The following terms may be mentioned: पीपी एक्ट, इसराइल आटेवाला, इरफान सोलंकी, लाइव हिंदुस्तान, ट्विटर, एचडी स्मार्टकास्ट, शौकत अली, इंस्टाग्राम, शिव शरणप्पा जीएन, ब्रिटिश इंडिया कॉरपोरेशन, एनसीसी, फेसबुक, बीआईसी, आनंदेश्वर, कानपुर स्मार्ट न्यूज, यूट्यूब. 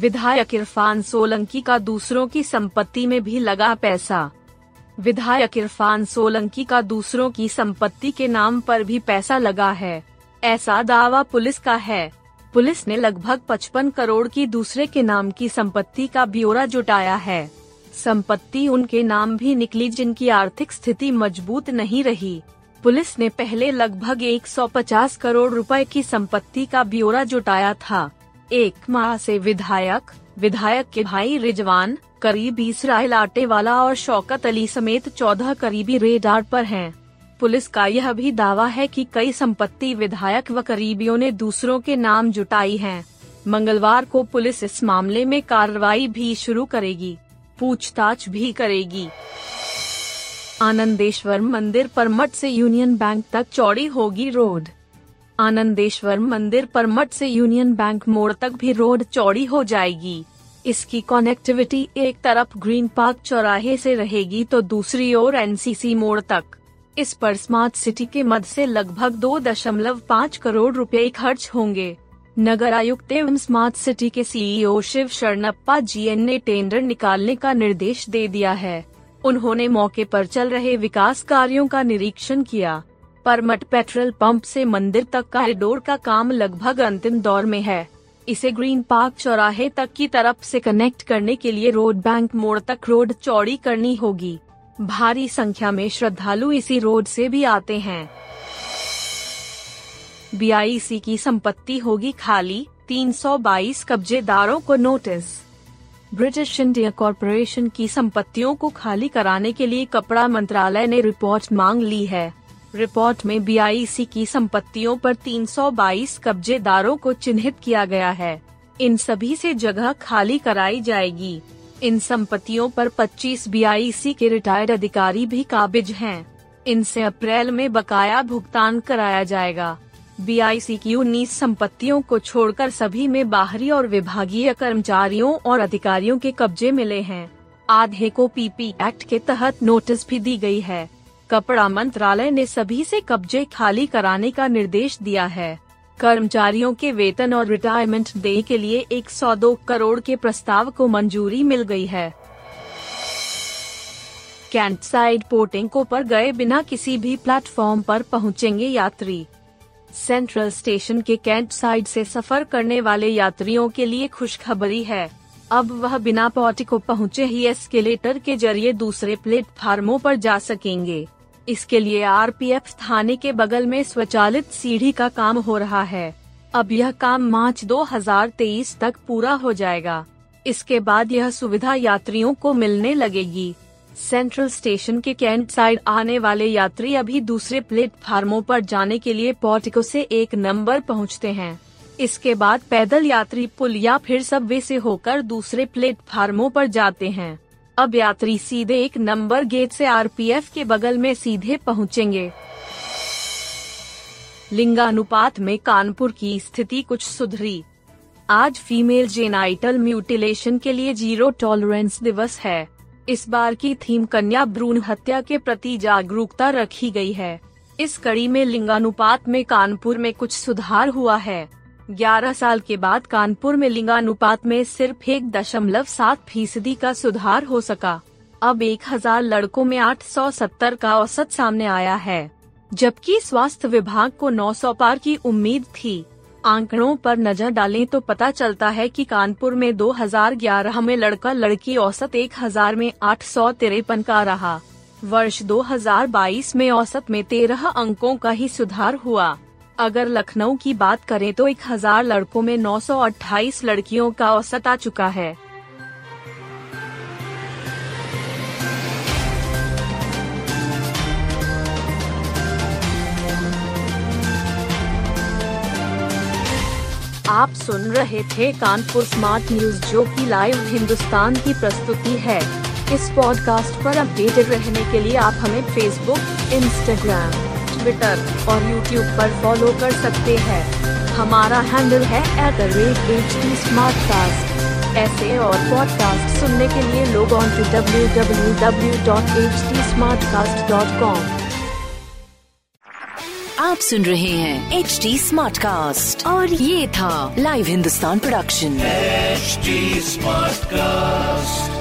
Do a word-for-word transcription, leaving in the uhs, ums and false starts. विधायक इरफान सोलंकी का दूसरों की संपत्ति में भी लगा पैसा। विधायक इरफान सोलंकी का दूसरों की संपत्ति के नाम पर भी पैसा लगा है, ऐसा दावा पुलिस का है। पुलिस ने लगभग पचपन करोड़ की दूसरे के नाम की संपत्ति का ब्यौरा जुटाया है। संपत्ति उनके नाम भी निकली जिनकी आर्थिक स्थिति मजबूत नहीं रही। पुलिस ने पहले लगभग एक सौ पचास करोड़ रुपए की संपत्ति का ब्यौरा जुटाया था। एक माह से विधायक, विधायक के भाई रिजवान, करीबी इसराइल आटेवाला और शौकत अली समेत चौदह करीबी रेडार पर हैं। पुलिस का यह भी दावा है कि कई संपत्ति विधायक व करीबियों ने दूसरों के नाम जुटाई हैं। मंगलवार को पुलिस इस मामले में कार्रवाई भी शुरू करेगी, पूछताछ भी करेगी। आनंदेश्वर मंदिर पर मठ से यूनियन बैंक तक चौड़ी होगी रोड। आनंदेश्वर मंदिर पर मठ से यूनियन बैंक मोड़ तक भी रोड चौड़ी हो जाएगी। इसकी कनेक्टिविटी एक तरफ ग्रीन पार्क चौराहे से रहेगी तो दूसरी ओर एनसीसी मोड़ तक। इस पर स्मार्ट सिटी के मद से लगभग दो दशमलव पाँच करोड़ रुपए खर्च होंगे। नगर आयुक्त एवं स्मार्ट सिटी के सीईओ शिव शरणप्पा जीएन ने टेंडर निकालने का निर्देश दे दिया है। उन्होंने मौके पर चल रहे विकास कार्यों का निरीक्षण किया। परमट पेट्रोल पंप से मंदिर तक कॉरिडोर का काम लगभग अंतिम दौर में है। इसे ग्रीन पार्क चौराहे तक की तरफ से कनेक्ट करने के लिए रोड बैंक मोड़ तक रोड चौड़ी करनी होगी। भारी संख्या में श्रद्धालु इसी रोड से भी आते हैं। बीआईसी की संपत्ति होगी खाली, तीन सौ बाईस कब्जेदारों को नोटिस। ब्रिटिश इंडिया कॉरपोरेशन की संपत्तियों को खाली कराने के लिए कपड़ा मंत्रालय ने रिपोर्ट मांग ली है। रिपोर्ट में बीआईसी की संपत्तियों पर तीन सौ बाईस कब्जेदारों को चिन्हित किया गया है। इन सभी से जगह खाली कराई जाएगी। इन संपत्तियों पर पच्चीस बीआईसी के रिटायर्ड अधिकारी भी काबिज हैं। इनसे अप्रैल में बकाया भुगतान कराया जाएगा। बीआईसी की उन्नीस संपत्तियों को छोड़कर सभी में बाहरी और विभागीय कर्मचारियों और अधिकारियों के कब्जे मिले हैं। आधे को पीपी एक्ट के तहत नोटिस भी दी गई है। कपड़ा मंत्रालय ने सभी से कब्जे खाली कराने का निर्देश दिया है। कर्मचारियों के वेतन और रिटायरमेंट देने के लिए एक सौ दो करोड़ के प्रस्ताव को मंजूरी मिल गई है। कैंट साइड पोर्टिंग को पर गए बिना किसी भी प्लेटफॉर्म पर पहुंचेंगे यात्री। सेंट्रल स्टेशन के कैंट साइड से सफर करने वाले यात्रियों के लिए खुशखबरी है। अब वह बिना पॉटी को पहुँचे ही एस्केलेटर के जरिए दूसरे प्लेटफार्मों पर जा सकेंगे। इसके लिए आरपीएफ थाने के बगल में स्वचालित सीढ़ी का काम हो रहा है। अब यह काम मार्च दो हज़ार तेईस तक पूरा हो जाएगा। इसके बाद यह सुविधा यात्रियों को मिलने लगेगी। सेंट्रल स्टेशन के कैंट साइड आने वाले यात्री अभी दूसरे प्लेटफार्मों पर जाने के लिए पॉटिको से एक नंबर पहुँचते हैं। इसके बाद पैदल यात्री पुल या फिर सबवे से होकर दूसरे प्लेटफार्मों पर जाते हैं। अब यात्री सीधे एक नंबर गेट से आरपीएफ के बगल में सीधे पहुंचेंगे। लिंगानुपात में कानपुर की स्थिति कुछ सुधरी। आज फीमेल जेनाइटल म्यूटिलेशन के लिए जीरो टॉलरेंस दिवस है। इस बार की थीम कन्या भ्रूण हत्या के प्रति जागरूकता रखी गई है। इस कड़ी में लिंगानुपात में कानपुर में कुछ सुधार हुआ है। ग्यारह साल के बाद कानपुर में लिंगानुपात में सिर्फ एक दशमलव सात फीसदी का सुधार हो सका। अब एक हज़ार लड़कों में आठ सौ सत्तर का औसत सामने आया है, जबकि स्वास्थ्य विभाग को नौ सौ पार की उम्मीद थी। आंकड़ों पर नजर डालें तो पता चलता है कि कानपुर में दो हज़ार ग्यारह में लड़का लड़की औसत एक हज़ार में आठ सौ तिरपन का रहा। वर्ष दो हज़ार बाईस में औसत में तेरह अंकों का ही सुधार हुआ। अगर लखनऊ की बात करें तो एक हज़ार लड़कों में नौ सौ अट्ठाईस लड़कियों का औसत आ चुका है। आप सुन रहे थे कानपुर स्मार्ट न्यूज, जो की लाइव हिंदुस्तान की प्रस्तुति है। इस पॉडकास्ट पर अपडेटेड रहने के लिए आप हमें फेसबुक, इंस्टाग्राम, ट्विटर और यूट्यूब पर फॉलो कर सकते हैं। हमारा हैंडल है एच डी स्मार्टकास्ट। ऐसे और पॉडकास्ट सुनने के लिए log on to W W W dot H D Smartcast dot com. आप सुन रहे हैं एच डी स्मार्टकास्ट और ये था लाइव हिंदुस्तान production H D Smartcast.